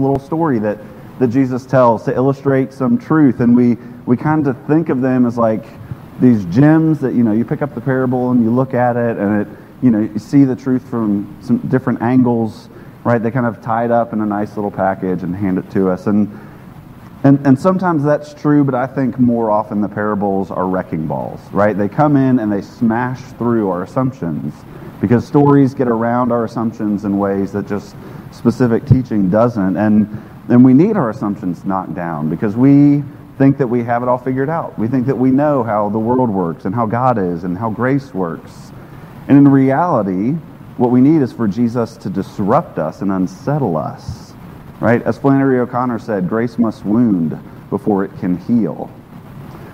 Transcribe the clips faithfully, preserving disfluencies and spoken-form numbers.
little story that, that Jesus tells to illustrate some truth. And we, we kind of think of them as like these gems that, you know, you pick up the parable and you look at it and it, you know, you see the truth from some different angles, right? They kind of tie it up in a nice little package and hand it to us. And And and sometimes that's true, but I think more often the parables are wrecking balls, right? They come in and they smash through our assumptions because stories get around our assumptions in ways that just specific teaching doesn't. And then we need our assumptions knocked down because we think that we have it all figured out. We think that we know how the world works and how God is and how grace works. And in reality, what we need is for Jesus to disrupt us and unsettle us. Right? As Flannery O'Connor said, grace must wound before it can heal.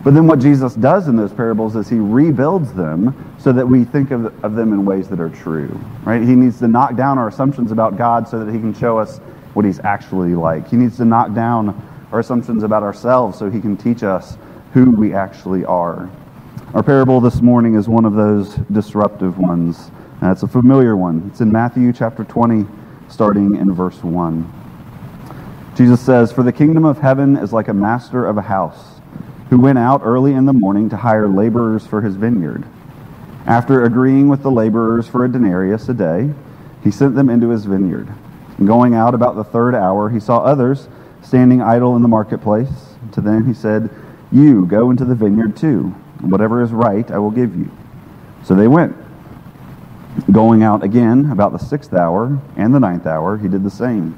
But then what Jesus does in those parables is he rebuilds them so that we think of, of them in ways that are true. Right? He needs to knock down our assumptions about God so that he can show us what he's actually like. He needs to knock down our assumptions about ourselves so he can teach us who we actually are. Our parable this morning is one of those disruptive ones. Uh, it's a familiar one. It's in Matthew chapter twenty, starting in verse one. Jesus says, "For the kingdom of heaven is like a master of a house, who went out early in the morning to hire laborers for his vineyard. After agreeing with the laborers for a denarius a day, he sent them into his vineyard. And going out about the third hour, he saw others standing idle in the marketplace. To them he said, 'You go into the vineyard too, and whatever is right I will give you.' So they went. Going out again about the sixth hour and the ninth hour, he did the same.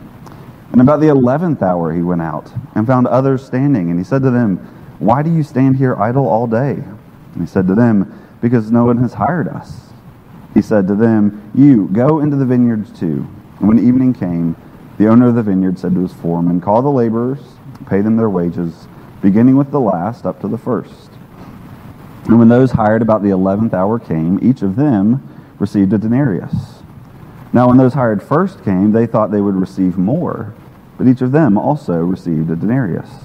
And about the eleventh hour he went out and found others standing. And he said to them, 'Why do you stand here idle all day?' And he said to them, 'Because no one has hired us.' He said to them, 'You go into the vineyards too.' And when evening came, the owner of the vineyard said to his foreman, 'Call the laborers, pay them their wages, beginning with the last up to the first.' And when those hired about the eleventh hour came, each of them received a denarius. Now when those hired first came, they thought they would receive more, but each of them also received a denarius.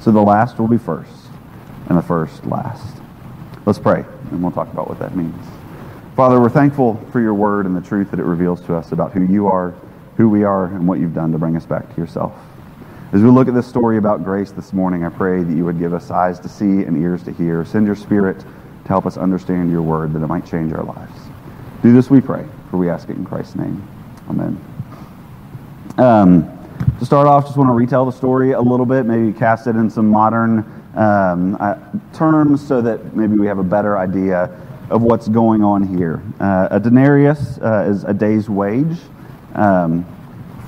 So the last will be first, and the first last." Let's pray, and we'll talk about what that means. Father, we're thankful for your word and the truth that it reveals to us about who you are, who we are, and what you've done to bring us back to yourself. As we look at this story about grace this morning, I pray that you would give us eyes to see and ears to hear. Send your Spirit to help us understand your word, that it might change our lives. Do this, we pray, for we ask it in Christ's name. Amen. Um, to start off, just want to retell the story a little bit, maybe cast it in some modern um, uh, terms so that maybe we have a better idea of what's going on here. Uh, a denarius uh, is a day's wage. Um,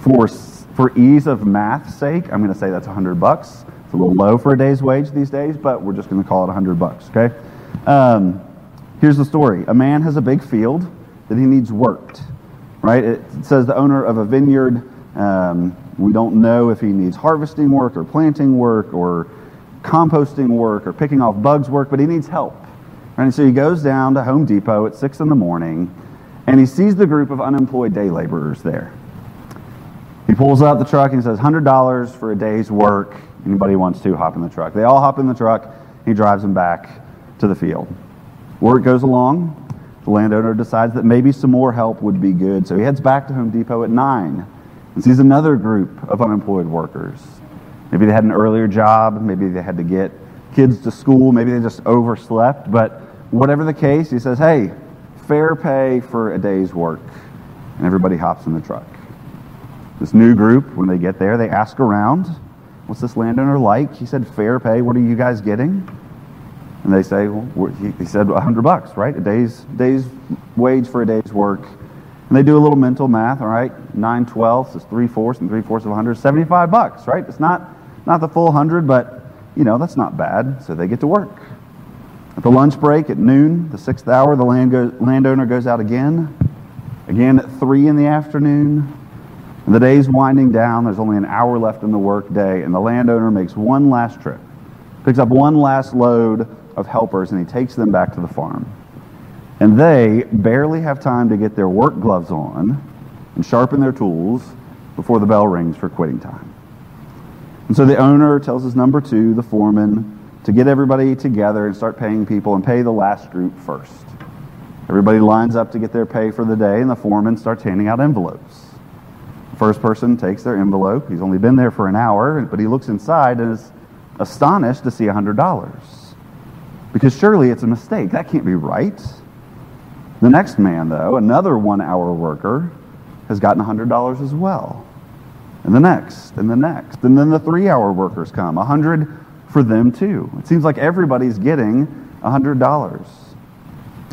for for ease of math's sake, I'm going to say that's one hundred bucks. It's a little low for a day's wage these days, but we're just going to call it one hundred bucks, okay? Um, here's the story. A man has a big field that he needs worked, right? It says the owner of a vineyard. Um, we don't know if he needs harvesting work or planting work or composting work or picking off bugs work, but he needs help. Right? And so he goes down to Home Depot at six in the morning, and he sees the group of unemployed day laborers there. He pulls out the truck and he says, one hundred dollars for a day's work. Anybody wants to, hop in the truck. They all hop in the truck. He drives them back to the field. Work goes along. The landowner decides that maybe some more help would be good, so he heads back to Home Depot at nine and sees another group of unemployed workers. Maybe they had an earlier job, maybe they had to get kids to school, maybe they just overslept, but whatever the case, he says, hey, fair pay for a day's work, and everybody hops in the truck. This new group, when they get there, they ask around, what's this landowner like? He said, fair pay, what are you guys getting? And they say, well, he said one hundred bucks, right? A day's day's wage for a day's work. And they do a little mental math, all right? nine twelfths is three fourths, and three fourths of one hundred is seventy-five bucks, right? It's not, not the full one hundred, but, you know, that's not bad. So they get to work. At the lunch break at noon, the sixth hour, the land go, landowner goes out again. Again at three in the afternoon. And the day's winding down. There's only an hour left in the work day, and the landowner makes one last trip, picks up one last load of helpers, and he takes them back to the farm. And they barely have time to get their work gloves on and sharpen their tools before the bell rings for quitting time. And so the owner tells his number two, the foreman, to get everybody together and start paying people and pay the last group first. Everybody lines up to get their pay for the day, and the foreman starts handing out envelopes. The first person takes their envelope. He's only been there for an hour, but he looks inside and is astonished to see one hundred dollars. Because surely it's a mistake. That can't be right. The next man, though, another one-hour worker, has gotten one hundred dollars as well. And the next, and the next. And then the three-hour workers come, one hundred dollars for them, too. It seems like everybody's getting one hundred dollars.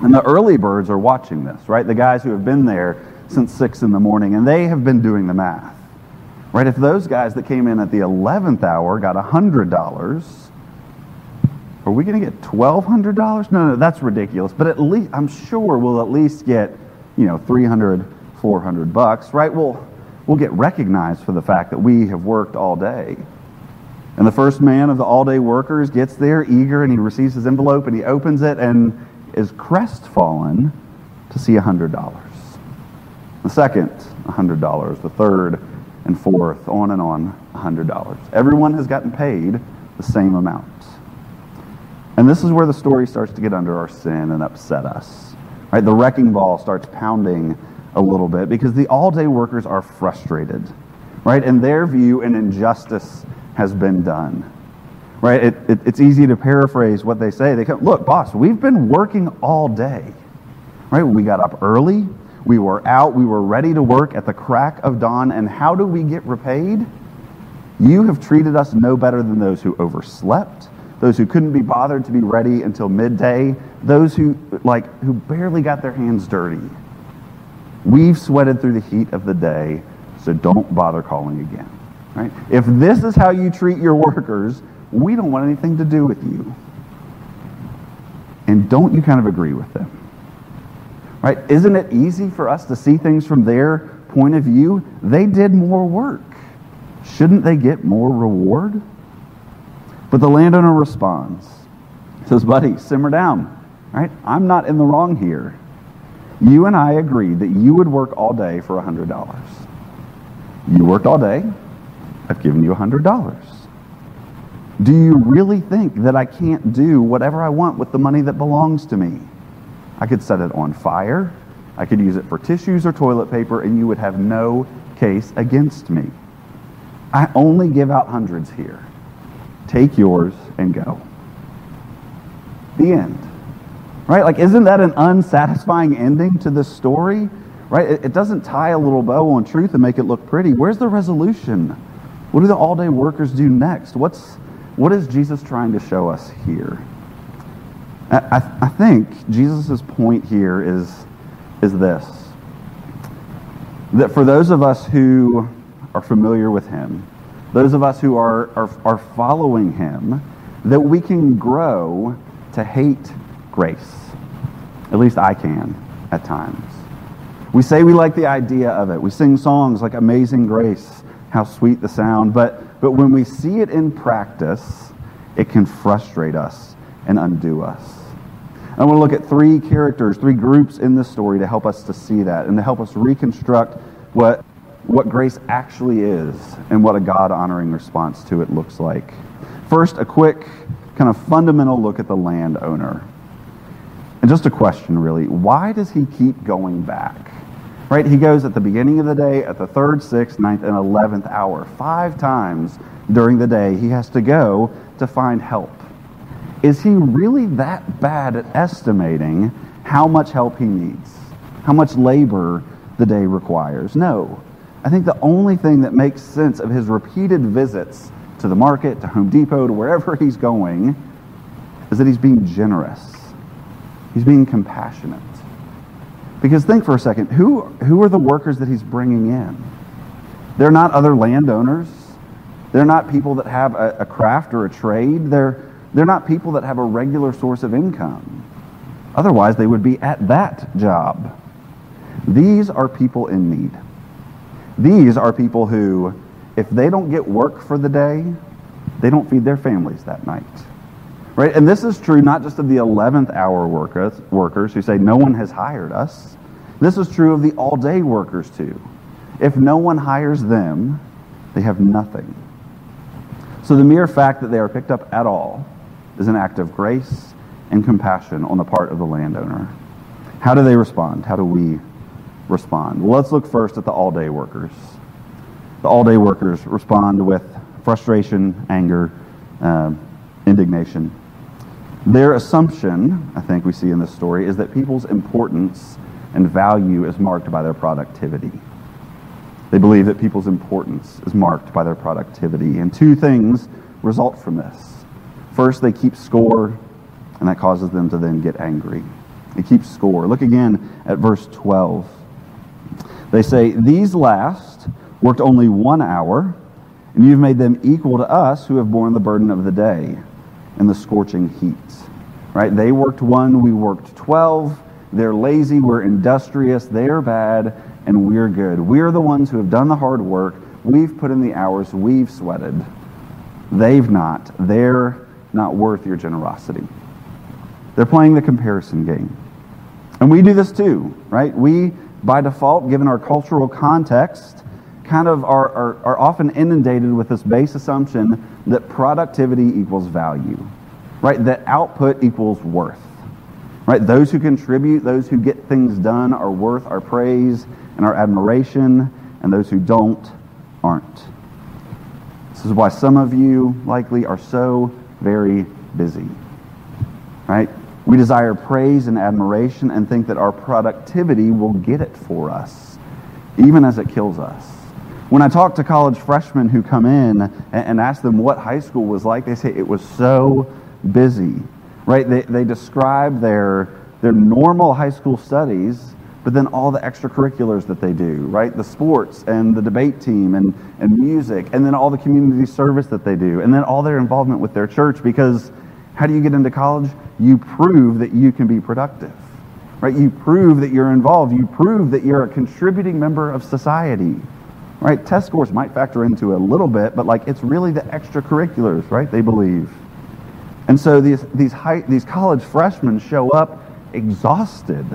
And the early birds are watching this, right? The guys who have been there since six in the morning, and they have been doing the math. Right? If those guys that came in at the eleventh hour got one hundred dollars, are we going to get twelve hundred dollars? No, no, that's ridiculous. But at least, I'm sure we'll at least get, you know, three hundred, four hundred bucks, right? We'll, we'll get recognized for the fact that we have worked all day. And the first man of the all-day workers gets there eager, and he receives his envelope, and he opens it and is crestfallen to see one hundred dollars. The second, one hundred dollars. The third and fourth, on and on, one hundred dollars. Everyone has gotten paid the same amount. And this is where the story starts to get under our skin and upset us. Right? The wrecking ball starts pounding a little bit because the all-day workers are frustrated. Right? In their view, an injustice has been done. Right? It, it, it's easy to paraphrase what they say. They come, look, boss, we've been working all day. Right? We got up early. We were out. We were ready to work at the crack of dawn. And how do we get repaid? You have treated us no better than those who overslept, those who couldn't be bothered to be ready until midday, those who like who barely got their hands dirty. We've sweated through the heat of the day, so don't bother calling again. Right? If this is how you treat your workers, we don't want anything to do with you. And don't you kind of agree with them? Right? Isn't it easy for us to see things from their point of view? They did more work. Shouldn't they get more reward? But the landowner responds. He says, buddy, simmer down. Right? I'm not in the wrong here. You and I agreed that you would work all day for one hundred dollars. You worked all day. I've given you one hundred dollars. Do you really think that I can't do whatever I want with the money that belongs to me? I could set it on fire. I could use it for tissues or toilet paper, and you would have no case against me. I only give out hundreds here. Take yours and go. The end. Right? Like, isn't that an unsatisfying ending to this story? Right? It, it doesn't tie a little bow on truth and make it look pretty. Where's the resolution? What do the all-day workers do next? What's what is Jesus trying to show us here? I, I, I think Jesus' point here is, is this. That for those of us who are familiar with him, those of us who are, are, are following him, that we can grow to hate grace. At least I can at times. We say we like the idea of it. We sing songs like Amazing Grace, how sweet the sound. But, but when we see it in practice, it can frustrate us and undo us. I want to look at three characters, three groups in this story to help us to see that and to help us reconstruct what what grace actually is and what a God-honoring response to it looks like. First, a quick kind of fundamental look at the landowner. And just a question, really. Why does he keep going back? Right? He goes at the beginning of the day, at the third, sixth, ninth, and eleventh hour. Five times during the day he has to go to find help. Is he really that bad at estimating how much help he needs, how much labor the day requires? No. I think the only thing that makes sense of his repeated visits to the market, to Home Depot, to wherever he's going, is that he's being generous. He's being compassionate. Because think for a second, who, who are the workers that he's bringing in? They're not other landowners. They're not people that have a, a craft or a trade. They're, they're not people that have a regular source of income. Otherwise, they would be at that job. These are people in need. These are people who, if they don't get work for the day, they don't feed their families that night. Right? And this is true not just of the eleventh hour workers, workers who say, no one has hired us. This is true of the all-day workers too. If no one hires them, they have nothing. So the mere fact that they are picked up at all is an act of grace and compassion on the part of the landowner. How do they respond? How do we respond? Well, let's look first at the all-day workers. The all-day workers respond with frustration, anger, uh, indignation. Their assumption, I think we see in this story, is that people's importance and value is marked by their productivity. They believe that people's importance is marked by their productivity. And two things result from this. First, they keep score, and that causes them to then get angry. They keep score. Look again at verse twelve. They say, "These last worked only one hour, and you've made them equal to us who have borne the burden of the day and the scorching heat." Right? They worked one, we worked twelve. They're lazy, we're industrious, they're bad, and we're good. We're the ones who have done the hard work. We've put in the hours, we've sweated. They've not. They're not worth your generosity. They're playing the comparison game. And we do this too, right? We, by default, given our cultural context, kind of are, are, are often inundated with this base assumption that productivity equals value, right? That output equals worth, right? Those who contribute, those who get things done are worth our praise and our admiration, and those who don't aren't. This is why some of you likely are so very busy, right? We desire praise and admiration and think that our productivity will get it for us, even as it kills us. When I talk to college freshmen who come in and ask them what high school was like, they say it was so busy, right? They, they describe their, their normal high school studies, but then all the extracurriculars that they do, right? The sports and the debate team and, and music, and then all the community service that they do, and then all their involvement with their church, because how do you get into college? You prove that you can be productive, right? You prove that you're involved. You prove that you're a contributing member of society, right? Test scores might factor into a little bit, but like it's really the extracurriculars, right? They believe. And so these these high, these college freshmen show up exhausted,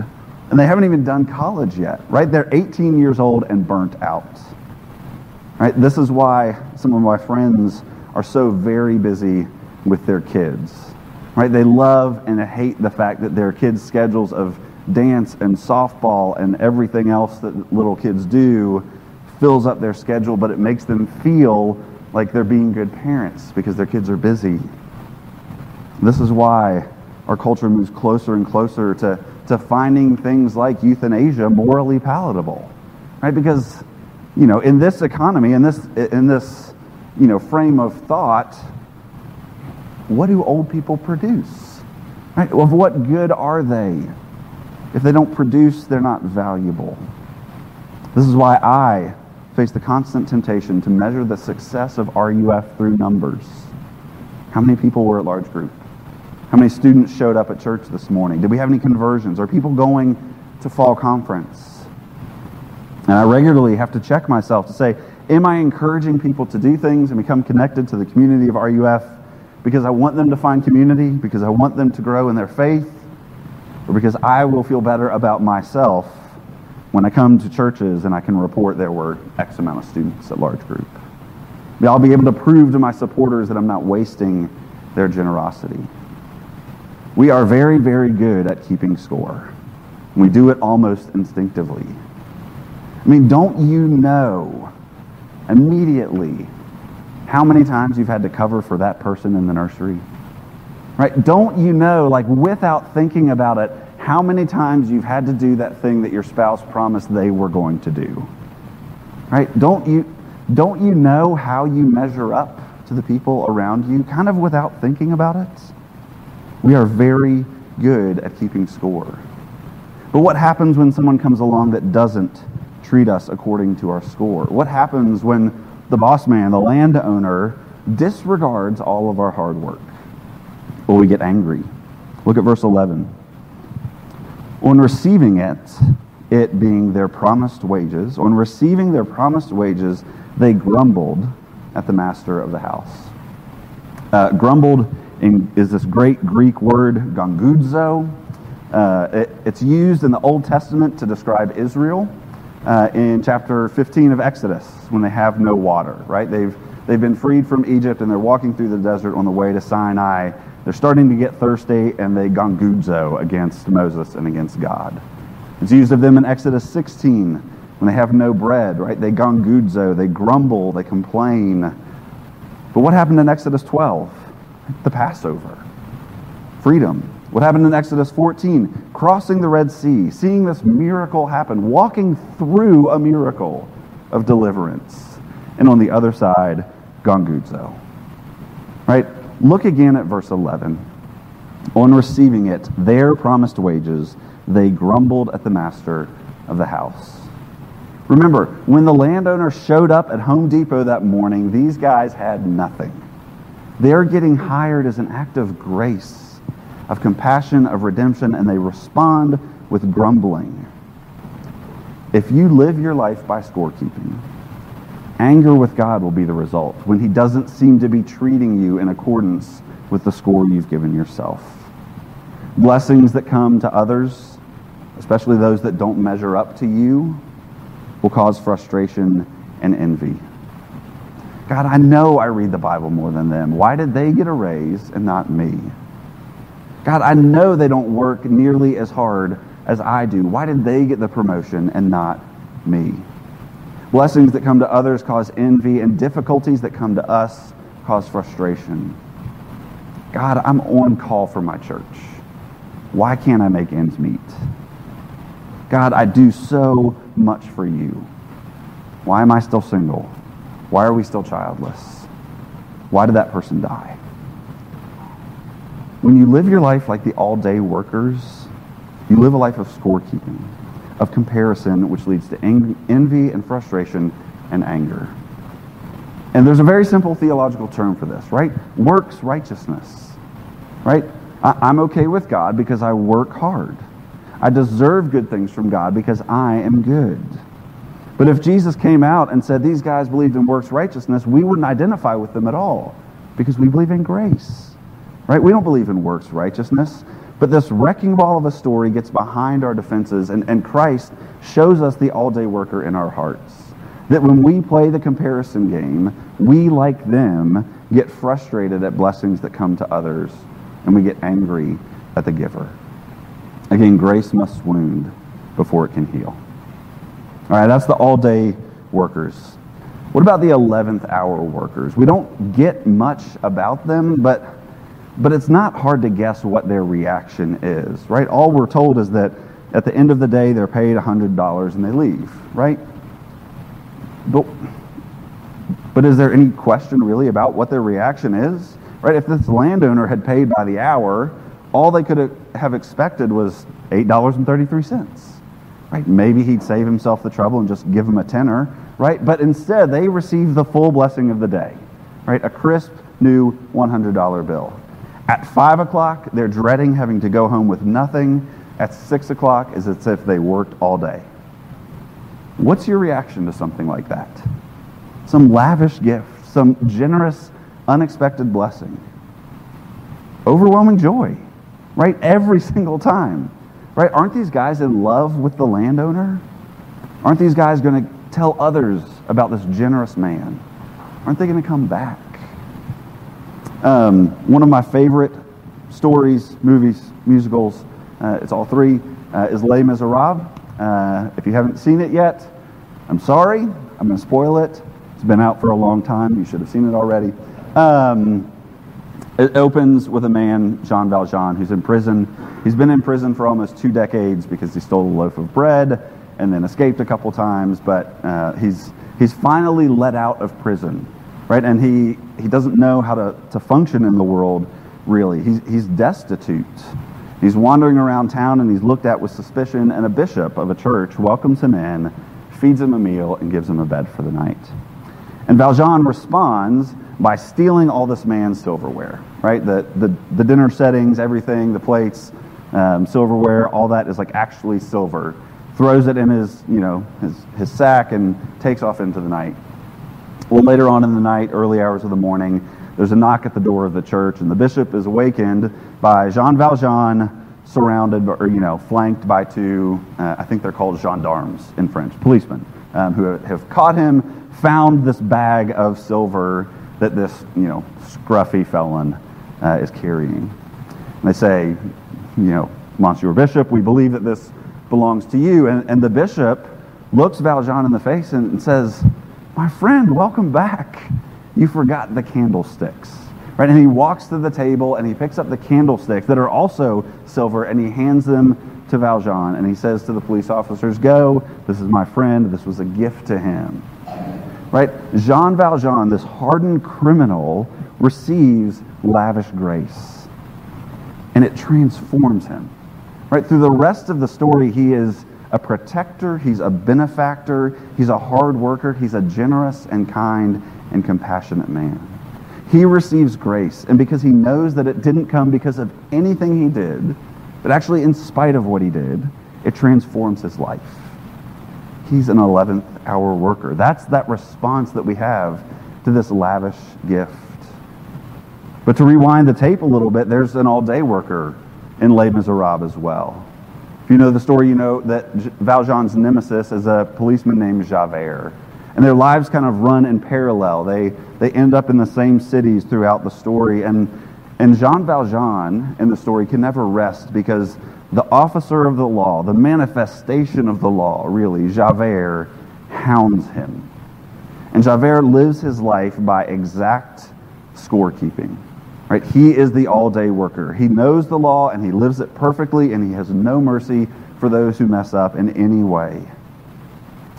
and they haven't even done college yet, right? They're eighteen years old and burnt out, right? This is why some of my friends are so very busy with their kids, right? They love and hate the fact that their kids' schedules of dance and softball and everything else that little kids do fills up their schedule, but it makes them feel like they're being good parents because their kids are busy. This is why our culture moves closer and closer to, to finding things like euthanasia morally palatable, right? Because, you know, in this economy, in this, in this, you know, frame of thought, what do old people produce? Right? Of what good are they? If they don't produce, they're not valuable. This is why I face the constant temptation to measure the success of R U F through numbers. How many people were at large group? How many students showed up at church this morning? Did we have any conversions? Are people going to fall conference? And I regularly have to check myself to say, am I encouraging people to do things and become connected to the community of R U F? Because I want them to find community, because I want them to grow in their faith, or because I will feel better about myself when I come to churches and I can report there were X amount of students at large group. I'll be able to prove to my supporters that I'm not wasting their generosity. We are very, very good at keeping score. We do it almost instinctively. I mean, don't you know immediately how many times you've had to cover for that person in the nursery? Right? Don't you know, like without thinking about it, how many times you've had to do that thing that your spouse promised they were going to do? Right? Don't you don't you know how you measure up to the people around you, kind of without thinking about it? We are very good at keeping score. But what happens when someone comes along that doesn't treat us according to our score? What happens when the boss man, the landowner, disregards all of our hard work? Well, we get angry. Look at verse eleven. On receiving it, it being their promised wages, on receiving their promised wages, they grumbled at the master of the house. Uh, grumbled in, is this great Greek word, gongudzo. Uh, it, it's used in the Old Testament to describe Israel uh, in chapter fifteen of Exodus when they have no water, right? They've they've been freed from Egypt and they're walking through the desert on the way to Sinai. They're starting to get thirsty and they gongudzo against Moses and against God. It's used of them in Exodus sixteen when they have no bread, right? They gongudzo, they grumble, they complain. But what happened in Exodus twelve? The Passover. Freedom. What happened in Exodus fourteen? Crossing the Red Sea, seeing this miracle happen, walking through a miracle of deliverance. And on the other side, gongudzo. Right? Look again at verse eleven. On receiving it, their promised wages, they grumbled at the master of the house. Remember, when the landowner showed up at Home Depot that morning, these guys had nothing. They're getting hired as an act of grace, of compassion, of redemption, and they respond with grumbling. If you live your life by scorekeeping, anger with God will be the result when He doesn't seem to be treating you in accordance with the score you've given yourself. Blessings that come to others, especially those that don't measure up to you, will cause frustration and envy. God, I know I read the Bible more than them. Why did they get a raise and not me? God, I know they don't work nearly as hard as I do. Why did they get the promotion and not me? Blessings that come to others cause envy, and difficulties that come to us cause frustration. God, I'm on call for my church. Why can't I make ends meet? God, I do so much for you. Why am I still single? Why are we still childless? Why did that person die? When you live your life like the all-day workers, you live a life of scorekeeping, of comparison, which leads to envy and frustration and anger. And there's a very simple theological term for this, right? Works righteousness, right? I- I'm okay with God because I work hard. I deserve good things from God because I am good. But if Jesus came out and said, these guys believed in works righteousness, we wouldn't identify with them at all because we believe in grace. Right? We don't believe in works righteousness, but this wrecking ball of a story gets behind our defenses, and, and Christ shows us the all-day worker in our hearts. That when we play the comparison game, we, like them, get frustrated at blessings that come to others, and we get angry at the giver. Again, grace must wound before it can heal. All right, that's the all-day workers. What about the eleventh hour workers? We don't get much about them, but... But it's not hard to guess what their reaction is, right? All we're told is that at the end of the day, they're paid one hundred dollars and they leave, right? But, but is there any question really about what their reaction is? Right? If this landowner had paid by the hour, all they could have expected was eight dollars and thirty-three cents, right? Maybe he'd save himself the trouble and just give them a tenner, right? But instead, they received the full blessing of the day, right? A crisp, new one hundred dollar bill. At five o'clock, they're dreading having to go home with nothing. At six o'clock, it's as if they worked all day. What's your reaction to something like that? Some lavish gift, some generous, unexpected blessing. Overwhelming joy, right? Every single time, right? Aren't these guys in love with the landowner? Aren't these guys going to tell others about this generous man? Aren't they going to come back? Um, one of my favorite stories, movies, musicals, uh, it's all three, uh, is Les Misérables. Uh, if you haven't seen it yet, I'm sorry. I'm going to spoil it. It's been out for a long time. You should have seen it already. Um, it opens with a man, Jean Valjean, who's in prison. He's been in prison for almost two decades because he stole a loaf of bread and then escaped a couple times, but uh, he's he's finally let out of prison. Right, and he, he doesn't know how to, to function in the world, really. He's, he's destitute. He's wandering around town, and he's looked at with suspicion, and a bishop of a church welcomes him in, feeds him a meal, and gives him a bed for the night. And Valjean responds by stealing all this man's silverware, right? The, the, the dinner settings, everything, the plates, um, silverware, all that is like actually silver. throws it in his, you know, his, his sack and takes off into the night. Well, later on in the night, early hours of the morning, there's a knock at the door of the church, and the bishop is awakened by Jean Valjean, surrounded, or, you know, flanked by two, uh, I think they're called gendarmes in French, policemen, um, who have caught him, found this bag of silver that this, you know, scruffy felon uh, is carrying. And they say, you know, Monsieur Bishop, we believe that this belongs to you. And, and the bishop looks Valjean in the face and, and says, my friend, welcome back. You forgot the candlesticks. Right? And he walks to the table and he picks up the candlesticks that are also silver, and he hands them to Valjean. And he says to the police officers, go, this is my friend. This was a gift to him. Right? Jean Valjean, this hardened criminal, receives lavish grace. And it transforms him. Right? Through the rest of the story, he is a protector, he's a benefactor, he's a hard worker, he's a generous and kind and compassionate man. He receives grace, and because he knows that it didn't come because of anything he did, but actually in spite of what he did, it transforms his life. He's an eleventh hour worker. That's that response that we have to this lavish gift. But to rewind the tape a little bit, there's an all-day worker in Les Misérables as well. If you know the story, you know that Valjean's nemesis is a policeman named Javert. And their lives kind of run in parallel. They they end up in the same cities throughout the story. And, and Jean Valjean in the story can never rest, because the officer of the law, the manifestation of the law, really, Javert, hounds him. And Javert lives his life by exact scorekeeping. Right? He is the all-day worker. He knows the law and he lives it perfectly, and he has no mercy for those who mess up in any way.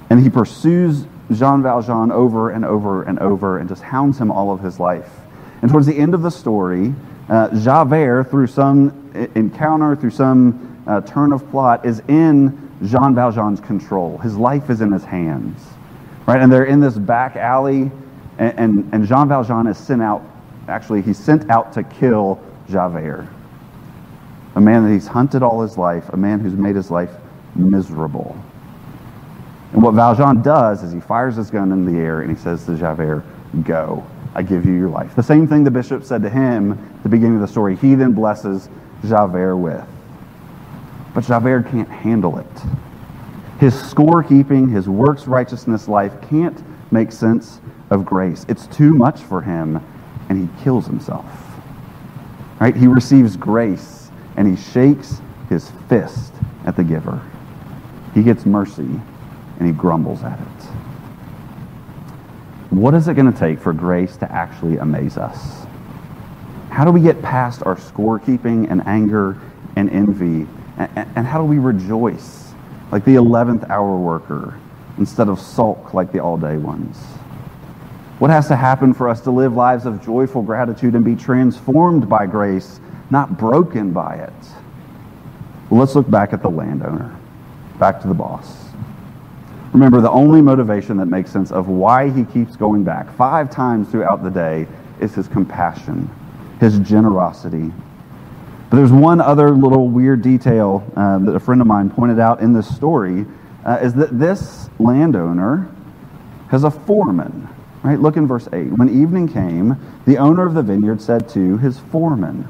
And he pursues Jean Valjean over and over and over and just hounds him all of his life. And towards the end of the story, uh, Javert, through some encounter, through some uh, turn of plot, is in Jean Valjean's control. His life is in his hands. Right? And they're in this back alley, and, and, and Jean Valjean is sent out. Actually, he's sent out to kill Javert, a man that he's hunted all his life, a man who's made his life miserable. And what Valjean does is he fires his gun in the air and he says to Javert, go, I give you your life. The same thing the bishop said to him at the beginning of the story, he then blesses Javert with. But Javert can't handle it. His scorekeeping, his works righteousness life can't make sense of grace. It's too much for him, and he kills himself. Right? He receives grace and he shakes his fist at the giver. He gets mercy, and he grumbles at it. What is it going to take for grace to actually amaze us? How do we get past our scorekeeping and anger and envy? And, and how do we rejoice like the eleventh hour worker instead of sulk like the all-day ones? What has to happen for us to live lives of joyful gratitude and be transformed by grace, not broken by it? Well, let's look back at the landowner, back to the boss. Remember, the only motivation that makes sense of why he keeps going back five times throughout the day is his compassion, his generosity. But there's one other little weird detail uh, that a friend of mine pointed out in this story, uh, is that this landowner has a foreman. Right? Look in verse eight. When evening came, the owner of the vineyard said to his foreman.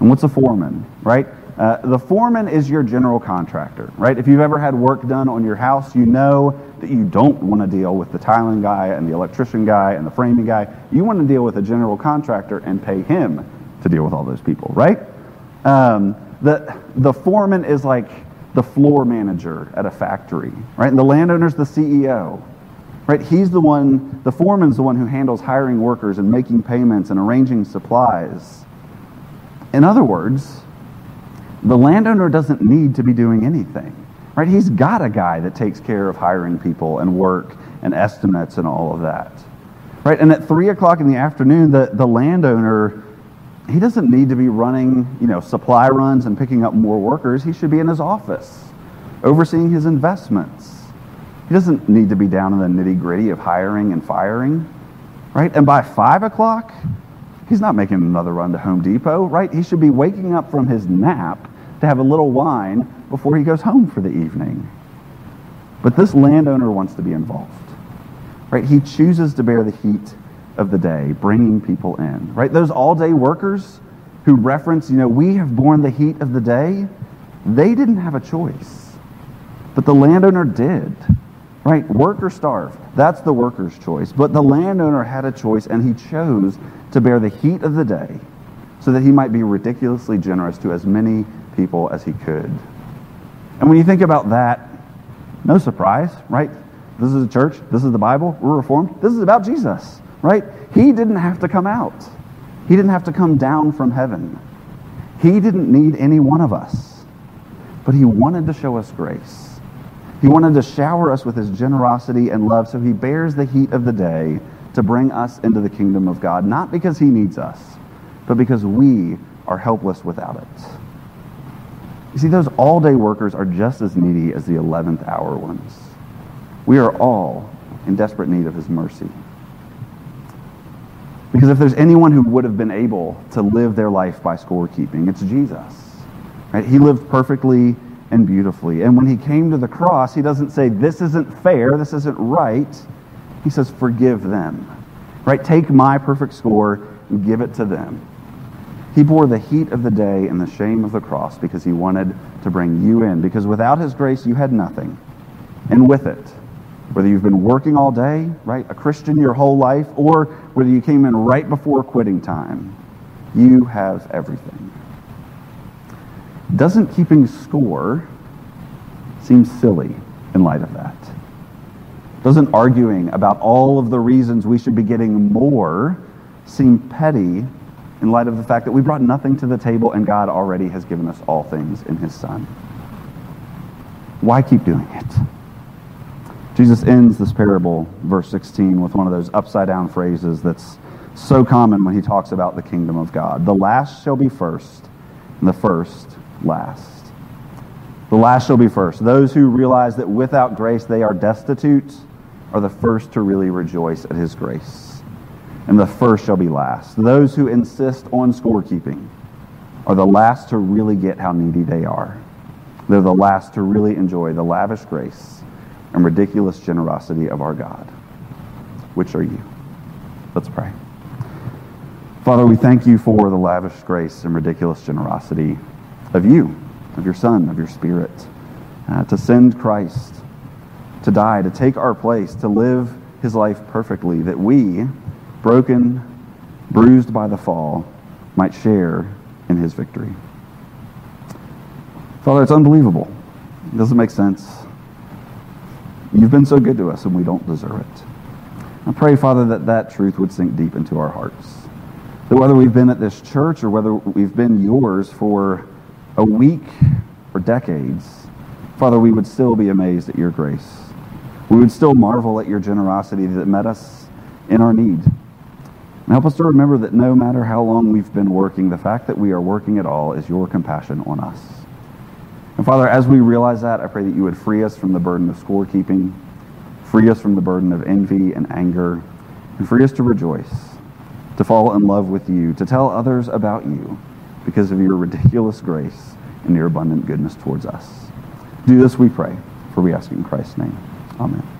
And what's a foreman? Right? Uh, the foreman is your general contractor, right? If you've ever had work done on your house, you know that you don't want to deal with the tiling guy and the electrician guy and the framing guy. You want to deal with a general contractor and pay him to deal with all those people, right? Um, the, the foreman is like the floor manager at a factory, right? And the landowner's the C E O, right? He's the one, the foreman's the one who handles hiring workers and making payments and arranging supplies. In other words, the landowner doesn't need to be doing anything, right? He's got a guy that takes care of hiring people and work and estimates and all of that, right? And at three o'clock in the afternoon, the, the landowner, he doesn't need to be running, you know, supply runs and picking up more workers. He should be in his office, overseeing his investments. He doesn't need to be down in the nitty-gritty of hiring and firing, right? And by five o'clock, he's not making another run to Home Depot, right? He should be waking up from his nap to have a little wine before he goes home for the evening. But this landowner wants to be involved, right? He chooses to bear the heat of the day, bringing people in, right? Those all-day workers who reference, you know, we have borne the heat of the day, they didn't have a choice, but the landowner did, right? Work or starve, that's the worker's choice. But the landowner had a choice, and he chose to bear the heat of the day so that he might be ridiculously generous to as many people as he could. And when you think about that, no surprise, right? This is a church, this is the Bible, we're Reformed, this is about Jesus, right? He didn't have to come out. He didn't have to come down from heaven. He didn't need any one of us, but he wanted to show us grace. He wanted to shower us with his generosity and love, so he bears the heat of the day to bring us into the kingdom of God, not because he needs us, but because we are helpless without it. You see, those all-day workers are just as needy as the eleventh hour ones. We are all in desperate need of his mercy. Because if there's anyone who would have been able to live their life by scorekeeping, it's Jesus. Right? He lived perfectly and beautifully. And when he came to the cross, he doesn't say, this isn't fair, this isn't right. He says, forgive them. Right? Take my perfect score and give it to them. He bore the heat of the day and the shame of the cross because he wanted to bring you in. Because without his grace, you had nothing. And with it, whether you've been working all day, right, a Christian your whole life, or whether you came in right before quitting time, you have everything. Doesn't keeping score seem silly in light of that? Doesn't arguing about all of the reasons we should be getting more seem petty in light of the fact that we brought nothing to the table and God already has given us all things in his Son? Why keep doing it? Jesus ends this parable, verse sixteen, with one of those upside-down phrases that's so common when he talks about the kingdom of God. The last shall be first, and the first last. The last shall be first. Those who realize that without grace they are destitute are the first to really rejoice at his grace. And the first shall be last. Those who insist on scorekeeping are the last to really get how needy they are. They're the last to really enjoy the lavish grace and ridiculous generosity of our God. Which are you? Let's pray. Father, we thank you for the lavish grace and ridiculous generosity of you, of your Son, of your Spirit, uh, to send Christ to die, to take our place, to live his life perfectly, that we, broken, bruised by the fall, might share in his victory. Father, it's unbelievable. It doesn't make sense. You've been so good to us, and we don't deserve it. I pray, Father, that that truth would sink deep into our hearts. That whether we've been at this church or whether we've been yours for a week or decades, Father, we would still be amazed at your grace. We would still marvel at your generosity that met us in our need. And help us to remember that no matter how long we've been working, the fact that we are working at all is your compassion on us. And Father, as we realize that, I pray that you would free us from the burden of scorekeeping, free us from the burden of envy and anger, and free us to rejoice, to fall in love with you, to tell others about you because of your ridiculous grace and your abundant goodness towards us. Do this, we pray, for we ask in Christ's name. Amen.